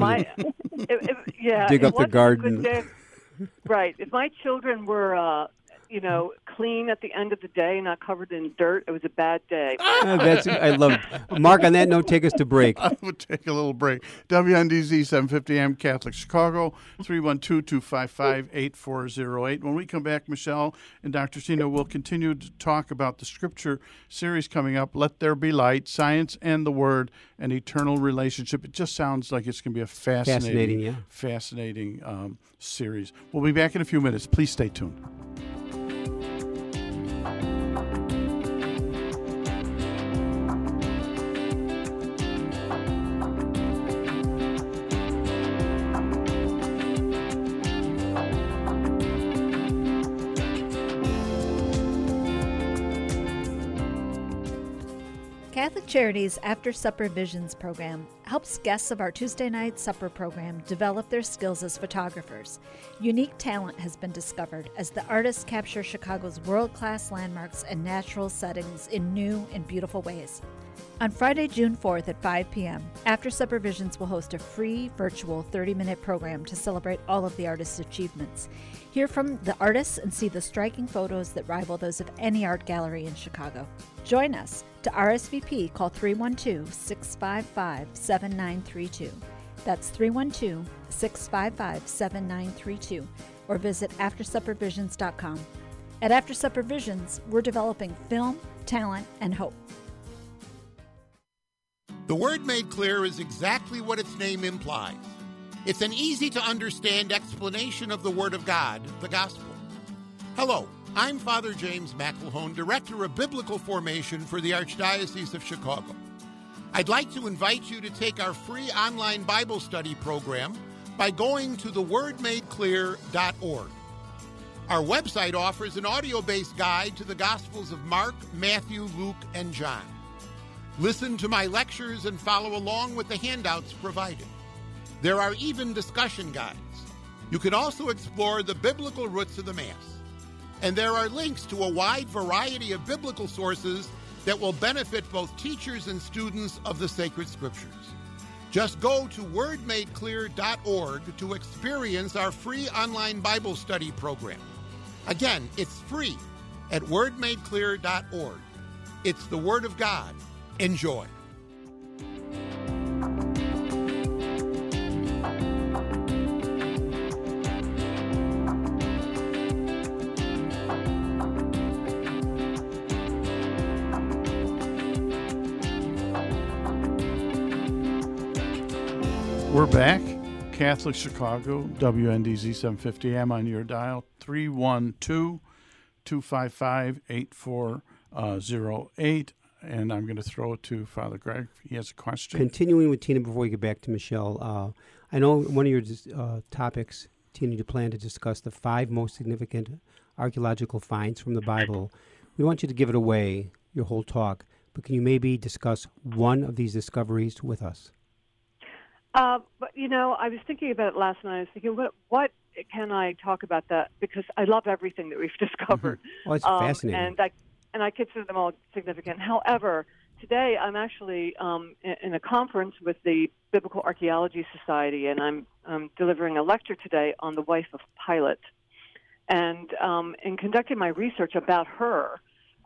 My, it, it, yeah, dig up the garden. Right. If my children were... Uh, you know, clean at the end of the day, not covered in dirt. It was a bad day. Oh, that's, I love it. Mark, on that note, take us to break. I would take a little break. W N D Z seven fifty A M Catholic Chicago, three one two, two five five, eight four zero eight. When we come back, Michelle and Doctor Tina will continue to talk about the scripture series coming up, Let There Be Light, Science and the Word, an Eternal Relationship. It just sounds like it's going to be a fascinating, fascinating, yeah. fascinating um, series. We'll be back in a few minutes. Please stay tuned. Catholic Charities After Supper Visions program helps guests of our Tuesday night supper program develop their skills as photographers. Unique talent has been discovered as the artists capture Chicago's world-class landmarks and natural settings in new and beautiful ways. On Friday, June fourth at five p.m., After Supper Visions will host a free virtual thirty-minute program to celebrate all of the artists' achievements. Hear from the artists and see the striking photos that rival those of any art gallery in Chicago. Join us. To R S V P, call three one two, six five five, seven nine three two. That's three one two, six five five, seven nine three two. Or visit after supper visions dot com. At After Supper Visions, we're developing film, talent, and hope. The Word Made Clear is exactly what its name implies. It's an easy-to-understand explanation of the Word of God, the Gospel. Hello, I'm Father James McElhone, Director of Biblical Formation for the Archdiocese of Chicago. I'd like to invite you to take our free online Bible study program by going to the word made clear dot org. Our website offers an audio-based guide to the Gospels of Mark, Matthew, Luke, and John. Listen to my lectures and follow along with the handouts provided. There are even discussion guides. You can also explore the biblical roots of the Mass. And there are links to a wide variety of biblical sources that will benefit both teachers and students of the sacred scriptures. Just go to word made clear dot org to experience our free online Bible study program. Again, it's free at word made clear dot org. It's the Word of God. Enjoy. We're back, Catholic Chicago, W N D Z seven fifty A M on your dial, three one two, two five five, eight four zero eight. And I'm going to throw it to Father Greg. He has a question. Continuing with Tina before we get back to Michelle, uh, I know one of your uh, topics, Tina, you plan to discuss the five most significant archaeological finds from the Bible. We want you to give it away, your whole talk, but can you maybe discuss one of these discoveries with us? Uh, but, you know, I was thinking about it last night. I was thinking, what, what can I talk about that? Because I love everything that we've discovered. Mm-hmm. Well, it's um, fascinating. And I, and I consider them all significant. However, today I'm actually um, in, in a conference with the Biblical Archaeology Society, and I'm um, delivering a lecture today on the wife of Pilate. And um, in conducting my research about her,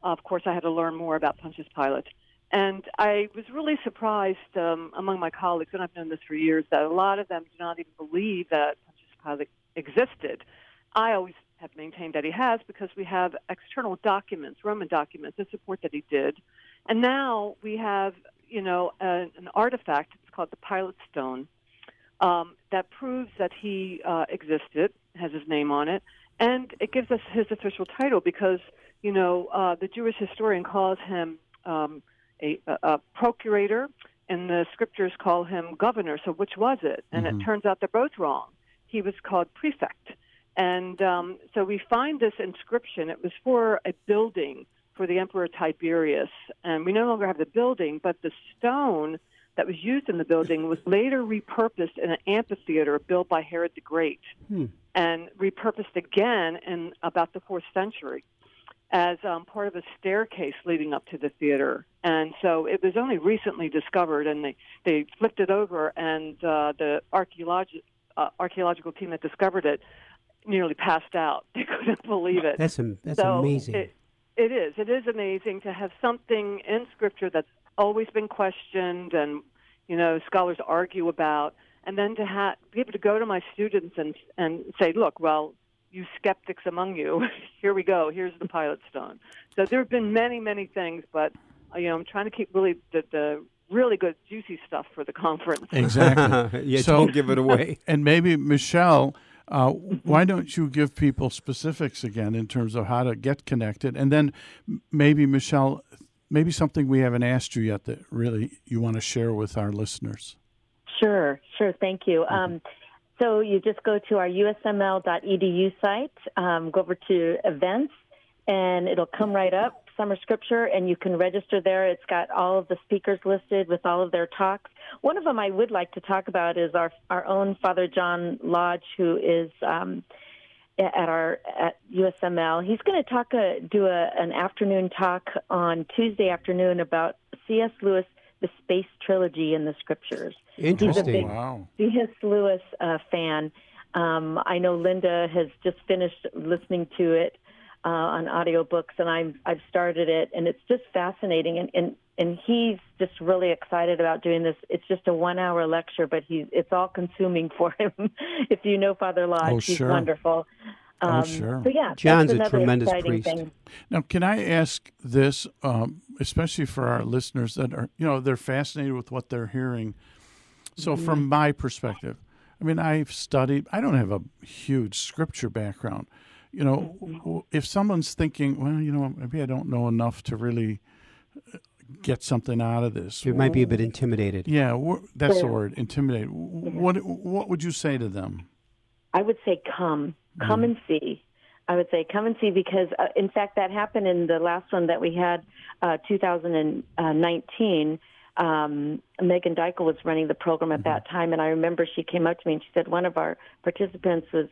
of course, I had to learn more about Pontius Pilate. And I was really surprised um, among my colleagues, and I've known this for years, that a lot of them do not even believe that Pontius Pilate existed. I always have maintained that he has because we have external documents, Roman documents, that support that he did. And now we have, you know, a, an artifact, it's called the Pilate Stone, um, that proves that he uh, existed, has his name on it, and it gives us his official title because, you know, uh, the Jewish historian calls him... Um, A, a procurator, and the scriptures call him governor, so which was it? And mm-hmm. It turns out they're both wrong. He was called prefect. And um, so we find this inscription. It was for a building for the Emperor Tiberius, and we no longer have the building, but the stone that was used in the building was later repurposed in an amphitheater built by Herod the Great, hmm. and repurposed again in about the fourth century. As um, part of a staircase leading up to the theater. And so it was only recently discovered, and they, they flipped it over, and uh, the archaeologi- uh, archaeological team that discovered it nearly passed out. They couldn't believe it. That's, a, that's so amazing. It, it is. It is amazing to have something in Scripture that's always been questioned and, you know, scholars argue about, and then to ha- be able to go to my students and and say, look, well, you skeptics among you, here we go, here's the Pilate Stone. So there have been many, many things, but you know, I'm trying to keep really the, the really good, juicy stuff for the conference. Exactly. Yeah, so, don't give it away. And maybe, Michelle, uh, why don't you give people specifics again in terms of how to get connected? And then maybe, Michelle, maybe something we haven't asked you yet that really you want to share with our listeners. Sure, sure, thank you. Mm-hmm. Um, So you just go to our U S M L dot E D U site, um, go over to events, and it'll come right up, Summer Scripture, and you can register there. It's got all of the speakers listed with all of their talks. One of them I would like to talk about is our our own Father John Lodge, who is um, at our at U S M L. He's going to talk a, do a, an afternoon talk on Tuesday afternoon about C S. Lewis, the Space Trilogy in the Scriptures. Interesting. He's a big wow. C S. Lewis uh, fan. Um, I know Linda has just finished listening to it, uh, on audiobooks, and I'm, I've started it, and it's just fascinating. And, and, and he's just really excited about doing this. It's just a one-hour lecture, but he's, it's all-consuming for him. If you know Father Lodge, oh, sure. He's wonderful. Um, oh, sure. So, yeah, John's a tremendous priest. Thing. Now, can I ask this, um, especially for our listeners that are, you know, they're fascinated with what they're hearing. So mm-hmm. From my perspective, I mean, I've studied, I don't have a huge scripture background. You know, mm-hmm. If someone's thinking, well, you know, maybe I don't know enough to really get something out of this. It might be a bit intimidated. Yeah, that's yeah. the word, intimidated. Mm-hmm. What, what would you say to them? I would say come. Come and see. I would say come and see because, uh, in fact, that happened in the last one that we had, uh, two thousand nineteen. Um, Megan Dykel was running the program at mm-hmm. that time, and I remember she came up to me and she said one of our participants was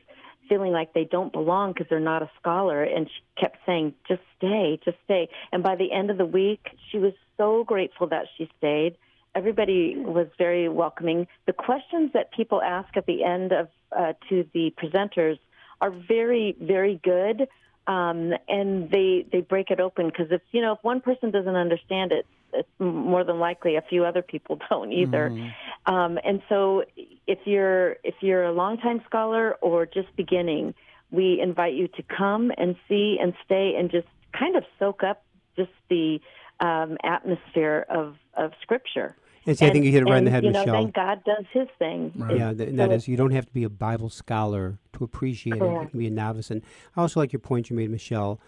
feeling like they don't belong because they're not a scholar, and she kept saying, just stay, just stay. And by the end of the week, she was so grateful that she stayed. Everybody was very welcoming. The questions that people ask at the end of uh, to the presenters are very, very good, um, and they they break it open because if you know if one person doesn't understand it, it's more than likely a few other people don't either. Mm-hmm. Um, and so, if you're if you're a longtime scholar or just beginning, we invite you to come and see and stay and just kind of soak up just the um, atmosphere of of Scripture. And see, and, I think you hit it right in the head, you know, Michelle. Then God does his thing. Right. Yeah, th- and that so, is, you don't have to be a Bible scholar to appreciate correct. it. You can be a novice. And I also like your point you made, Michelle.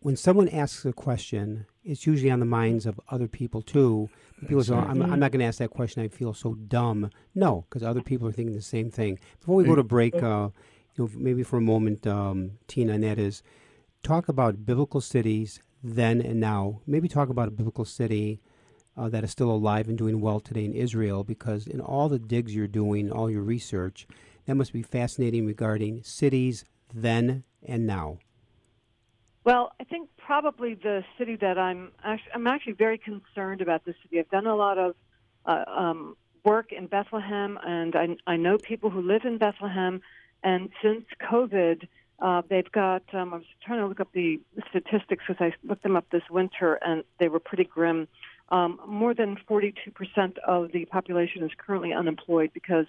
When someone asks a question, it's usually on the minds of other people, too. People say, I'm, I'm not going to ask that question. I feel so dumb. No, because other people are thinking the same thing. Before we go to break, uh, you know, maybe for a moment, um, Tina, and that is, talk about biblical cities then and now. Maybe talk about a biblical city Uh, that is still alive and doing well today in Israel, because in all the digs you're doing, all your research, that must be fascinating regarding cities then and now. Well, I think probably the city that I'm actually, I'm actually very concerned about this city. I've done a lot of uh, um, work in Bethlehem, and I, I know people who live in Bethlehem, and since COVID, Uh, they've got, um, I was trying to look up the statistics because I looked them up this winter, and they were pretty grim. Um, more than forty-two percent of the population is currently unemployed because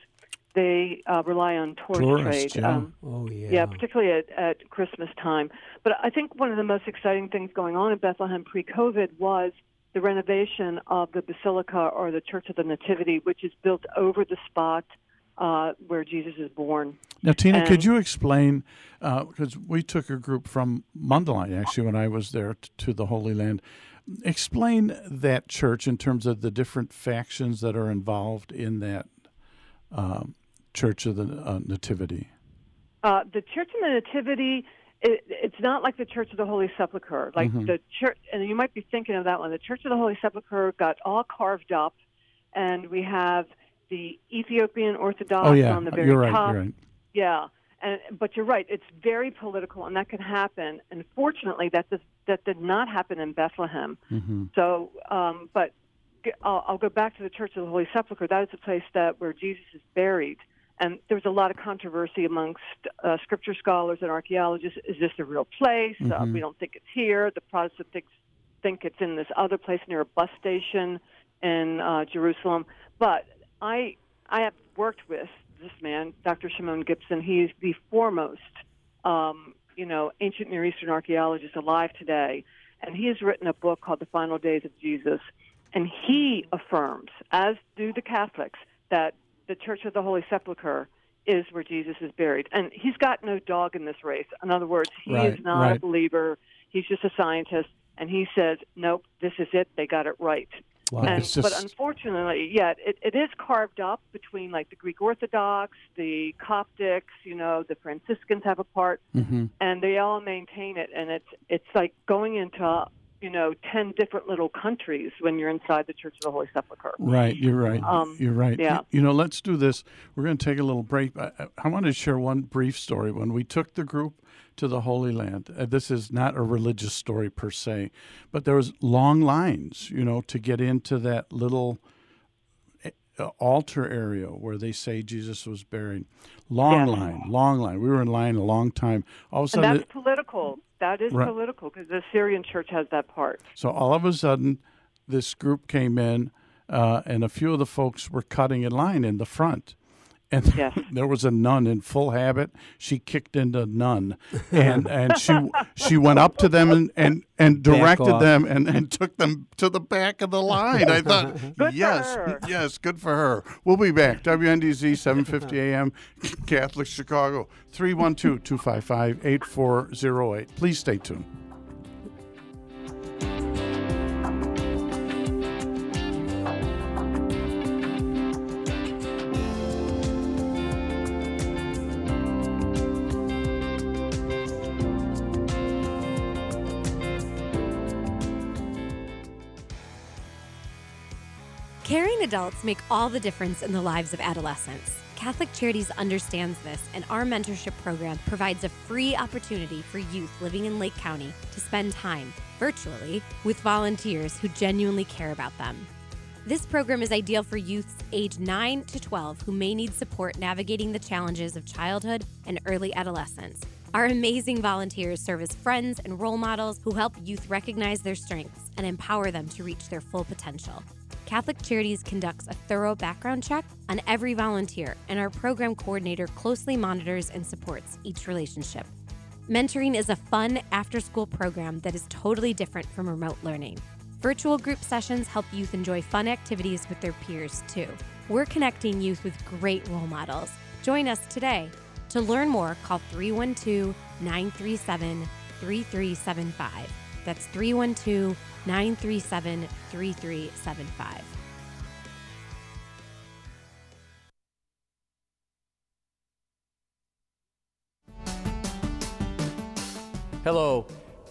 they uh, rely on tourist, tourist trade. Yeah. Um, oh, yeah. Yeah, particularly at, at Christmas time. But I think one of the most exciting things going on in Bethlehem pre-COVID was the renovation of the Basilica or the Church of the Nativity, which is built over the spot Uh, where Jesus is born. Now, Tina, and, could you explain, because uh, we took a group from Mundelein, actually, when I was there, t- to the Holy Land. Explain that church in terms of the different factions that are involved in that um, Church of the uh, Nativity. Uh, the Church of the Nativity, it, it's not like the Church of the Holy Sepulchre. Like mm-hmm. the church, and you might be thinking of that one. The Church of the Holy Sepulchre got all carved up, and we have the Ethiopian Orthodox oh, yeah. on the very you're right, top. You're right. Yeah, and, but you're right. It's very political, and that can happen. Unfortunately, that does, that did not happen in Bethlehem. Mm-hmm. So, um, but I'll, I'll go back to the Church of the Holy Sepulchre. That is the place that where Jesus is buried, and there was a lot of controversy amongst uh, Scripture scholars and archaeologists. Is this a real place? Mm-hmm. Uh, we don't think it's here. The Protestants think, think it's in this other place near a bus station in uh, Jerusalem, but I I have worked with this man, Doctor Shimon Gibson. He is the foremost, um, you know, ancient Near Eastern archaeologist alive today, and he has written a book called The Final Days of Jesus, and he affirms, as do the Catholics, that the Church of the Holy Sepulchre is where Jesus is buried, and he's got no dog in this race. In other words, he right, is not right. a believer. He's just a scientist, and he says, nope, this is it. They got it right. Wow. And, just... But unfortunately, yeah, it, it is carved up between like the Greek Orthodox, the Coptics, you know, the Franciscans have a part, mm-hmm. and they all maintain it. And it's it's like going into, you know, ten different little countries when you're inside the Church of the Holy Sepulchre. Right, you're right. Um, you're right. Yeah. You, you know, let's do this. We're going to take a little break. I, I want to share one brief story. When we took the group to the Holy Land, uh, this is not a religious story per se, but there was long lines, you know, to get into that little uh, altar area where they say Jesus was buried. Long yeah. line, long line. We were in line a long time. All of a sudden, and that's it, political. That is right. political because the Syrian church has that part. So all of a sudden, this group came in, uh, and a few of the folks were cutting in line in the front. And yes. there was a nun in full habit. She kicked into nun, and and she she went up to them and, and, and directed them and, and took them to the back of the line. I thought, good yes, yes, good for her. We'll be back. W N D Z, seven fifty a.m., Catholic Chicago, three one two, two five five, eight four zero eight. Please stay tuned. Caring adults make all the difference in the lives of adolescents. Catholic Charities understands this, and our mentorship program provides a free opportunity for youth living in Lake County to spend time, virtually, with volunteers who genuinely care about them. This program is ideal for youths age nine to twelve who may need support navigating the challenges of childhood and early adolescence. Our amazing volunteers serve as friends and role models who help youth recognize their strengths and empower them to reach their full potential. Catholic Charities conducts a thorough background check on every volunteer, and our program coordinator closely monitors and supports each relationship. Mentoring is a fun after-school program that is totally different from remote learning. Virtual group sessions help youth enjoy fun activities with their peers, too. We're connecting youth with great role models. Join us today. To learn more, call three one two, nine three seven, three three seven five. That's three one two, nine three seven, three three seven five. Hello,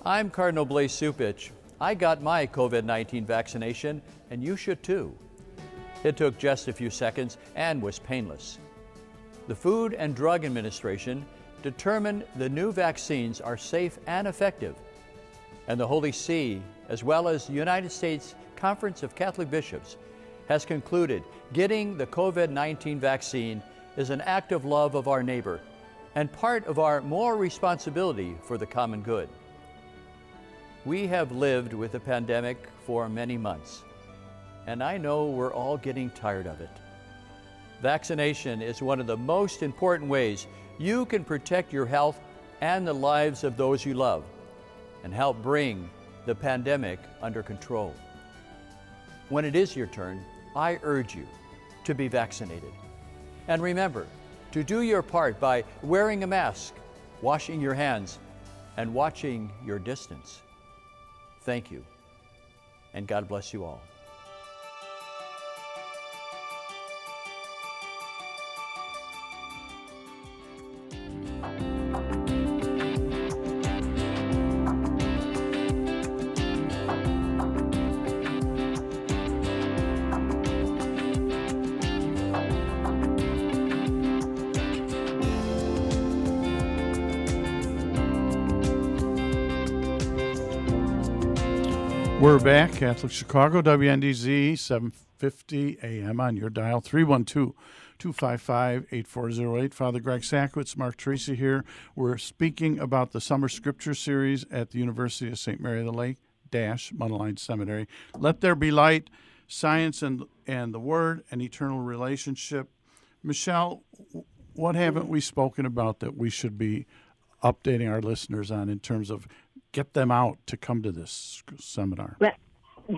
I'm Cardinal Blaise Cupich. I got my COVID nineteen vaccination, and you should too. It took just a few seconds and was painless. The Food and Drug Administration determined the new vaccines are safe and effective, and the Holy See, as well as the United States Conference of Catholic Bishops, has concluded getting the COVID nineteen vaccine is an act of love of our neighbor and part of our moral responsibility for the common good. We have lived with the pandemic for many months, and I know we're all getting tired of it. Vaccination is one of the most important ways you can protect your health and the lives of those you love, and help bring the pandemic under control. When it is your turn, I urge you to be vaccinated. And remember to do your part by wearing a mask, washing your hands, and watching your distance. Thank you, and God bless you all. We're back, Catholic Chicago, W N D Z, seven fifty a.m. on your dial, three one two, two five five, eight four zero eight. Father Greg Sakowicz, Mark Teresi here. We're speaking about the Summer Scripture Series at the University of Saint Mary of the Lake, dash, Mundelein Seminary. Let There Be Light, Science and, and the Word, an Eternal Relationship. Michelle, what haven't we spoken about that we should be updating our listeners on in terms of get them out to come to this seminar? Well,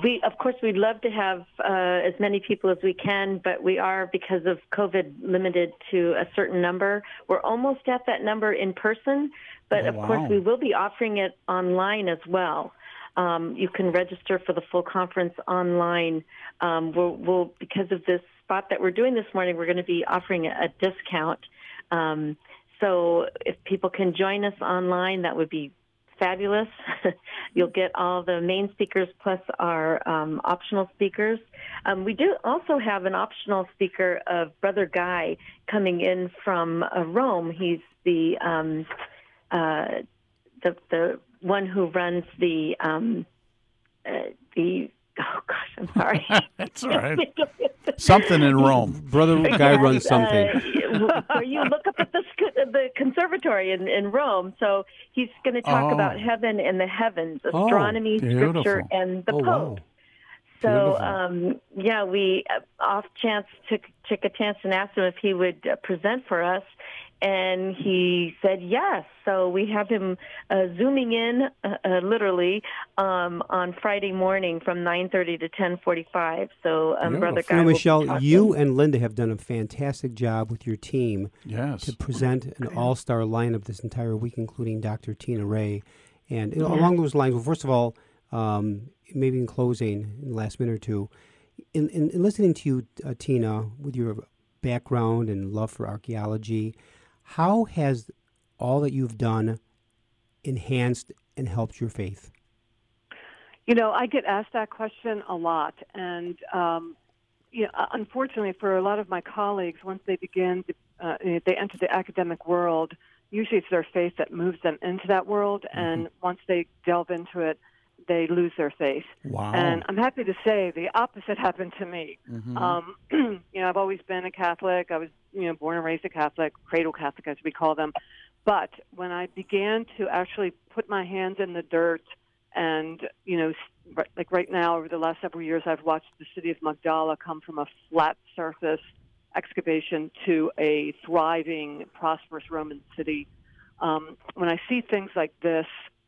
we, of course, we'd love to have uh, as many people as we can, but we are, because of COVID, limited to a certain number. We're almost at that number in person, but oh, of wow. course we will be offering it online as well. Um, you can register for the full conference online. Um, we'll, we'll, because of this spot that we're doing this morning, we're going to be offering a discount. Um, so if people can join us online, that would be fabulous. You'll get all the main speakers plus our um, optional speakers. Um, we do also have an optional speaker of Brother Guy coming in from uh, Rome. He's the, um, uh, the the one who runs the um, uh, the Oh, gosh, I'm sorry. That's all right. Something in Rome. Brother Guy yes, runs something. Uh, where you look up at the, the conservatory in, in Rome. So he's going to talk oh. about heaven and the heavens, astronomy, oh, scripture, and the oh, Pope. Wow. So, um, yeah, we uh, off chance took, took a chance and asked him if he would uh, present for us. And he said yes. So we have him uh, zooming in, uh, uh, literally, um, on Friday morning from nine thirty to ten forty-five. So, um, Brother Guy, Michelle, you and Linda have done a fantastic job with your team yes. to present an all-star lineup this entire week, including Doctor Tina Ray. And yeah. along those lines, well, first of all, um, maybe in closing, in the last minute or two, in, in, in listening to you, uh, Tina, with your background and love for archaeology, how has all that you've done enhanced and helped your faith? You know, I get asked that question a lot. And, um, you know, unfortunately for a lot of my colleagues, once they begin, to, uh, they enter the academic world, usually it's their faith that moves them into that world. Mm-hmm. And once they delve into it, they lose their faith. Wow. And I'm happy to say the opposite happened to me. Mm-hmm. Um, you know, I've always been a Catholic. I was, you know, born and raised a Catholic, cradle Catholic as we call them. But when I began to actually put my hands in the dirt and, you know, like right now over the last several years, I've watched the city of Magdala come from a flat surface excavation to a thriving, prosperous Roman city. Um, when I see things like this,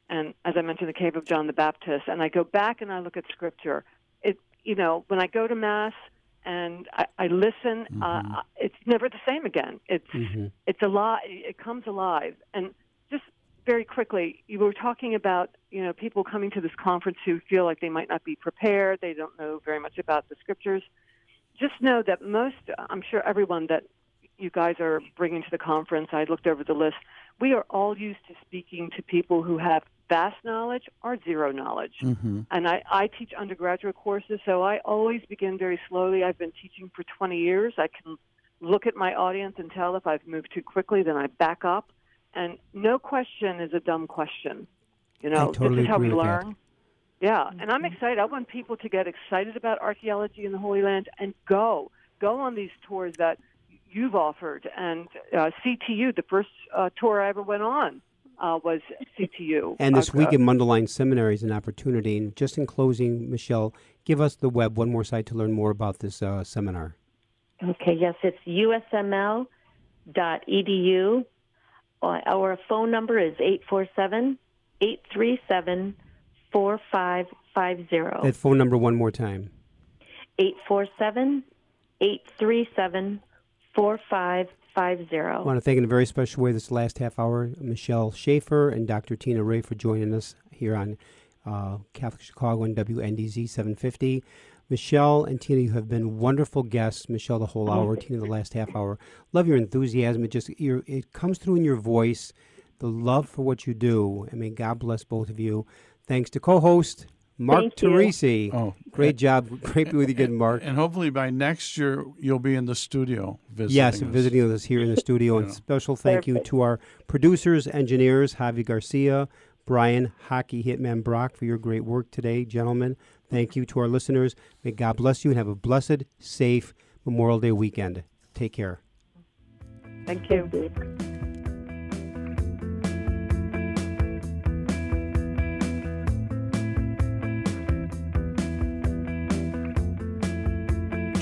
and as I mentioned, the cave of John the Baptist, and I go back and I look at Scripture. It, you know, when I go to Mass and I, I listen, mm-hmm. uh, it's never the same again. It's mm-hmm. it's alive. It comes alive. And just very quickly, you were talking about, you know, people coming to this conference who feel like they might not be prepared. They don't know very much about the Scriptures. Just know that most, I'm sure everyone that you guys are bringing to the conference, I looked over the list, we are all used to speaking to people who have vast knowledge or zero knowledge. Mm-hmm. And I, I teach undergraduate courses, so I always begin very slowly. I've been teaching for twenty years. I can look at my audience and tell if I've moved too quickly, then I back up. And no question is a dumb question. You know, totally this is how we learn. That. Yeah, mm-hmm. and I'm excited. I want people to get excited about archaeology in the Holy Land and go. Go on these tours that you've offered. And uh, C T U, the first uh, tour I ever went on, Uh, was C T U. And this week in Mundelein Seminary is an opportunity. And just in closing, Michelle, give us the web, one more site to learn more about this uh, seminar. Okay, yes, it's U S M L dot E D U. Our phone number is eight four seven, eight three seven, four five five zero. That phone number one more time. eight four seven, eight three seven, four five five zero. Five zero. I want to thank in a very special way this last half hour Michelle Schaefer and Doctor Tina Ray for joining us here on uh, Catholic Chicago and W N D Z seven fifty. Michelle and Tina, you have been wonderful guests. Michelle the whole hour, Tina the last half hour. Love your enthusiasm. It just your, it comes through in your voice, the love for what you do. I mean, God bless both of you. Thanks to co-host Mark Teresi. Oh, great job. Great to be with you again, Mark. And hopefully by next year, you'll be in the studio visiting yes, us. Yes, visiting us here in the studio. And special thank Perfect. you to our producers, engineers, Javi Garcia, Brian, Hockey Hitman Brock, for your great work today, gentlemen. Thank you to our listeners. May God bless you and have a blessed, safe Memorial Day weekend. Take care. Thank you. Thank you.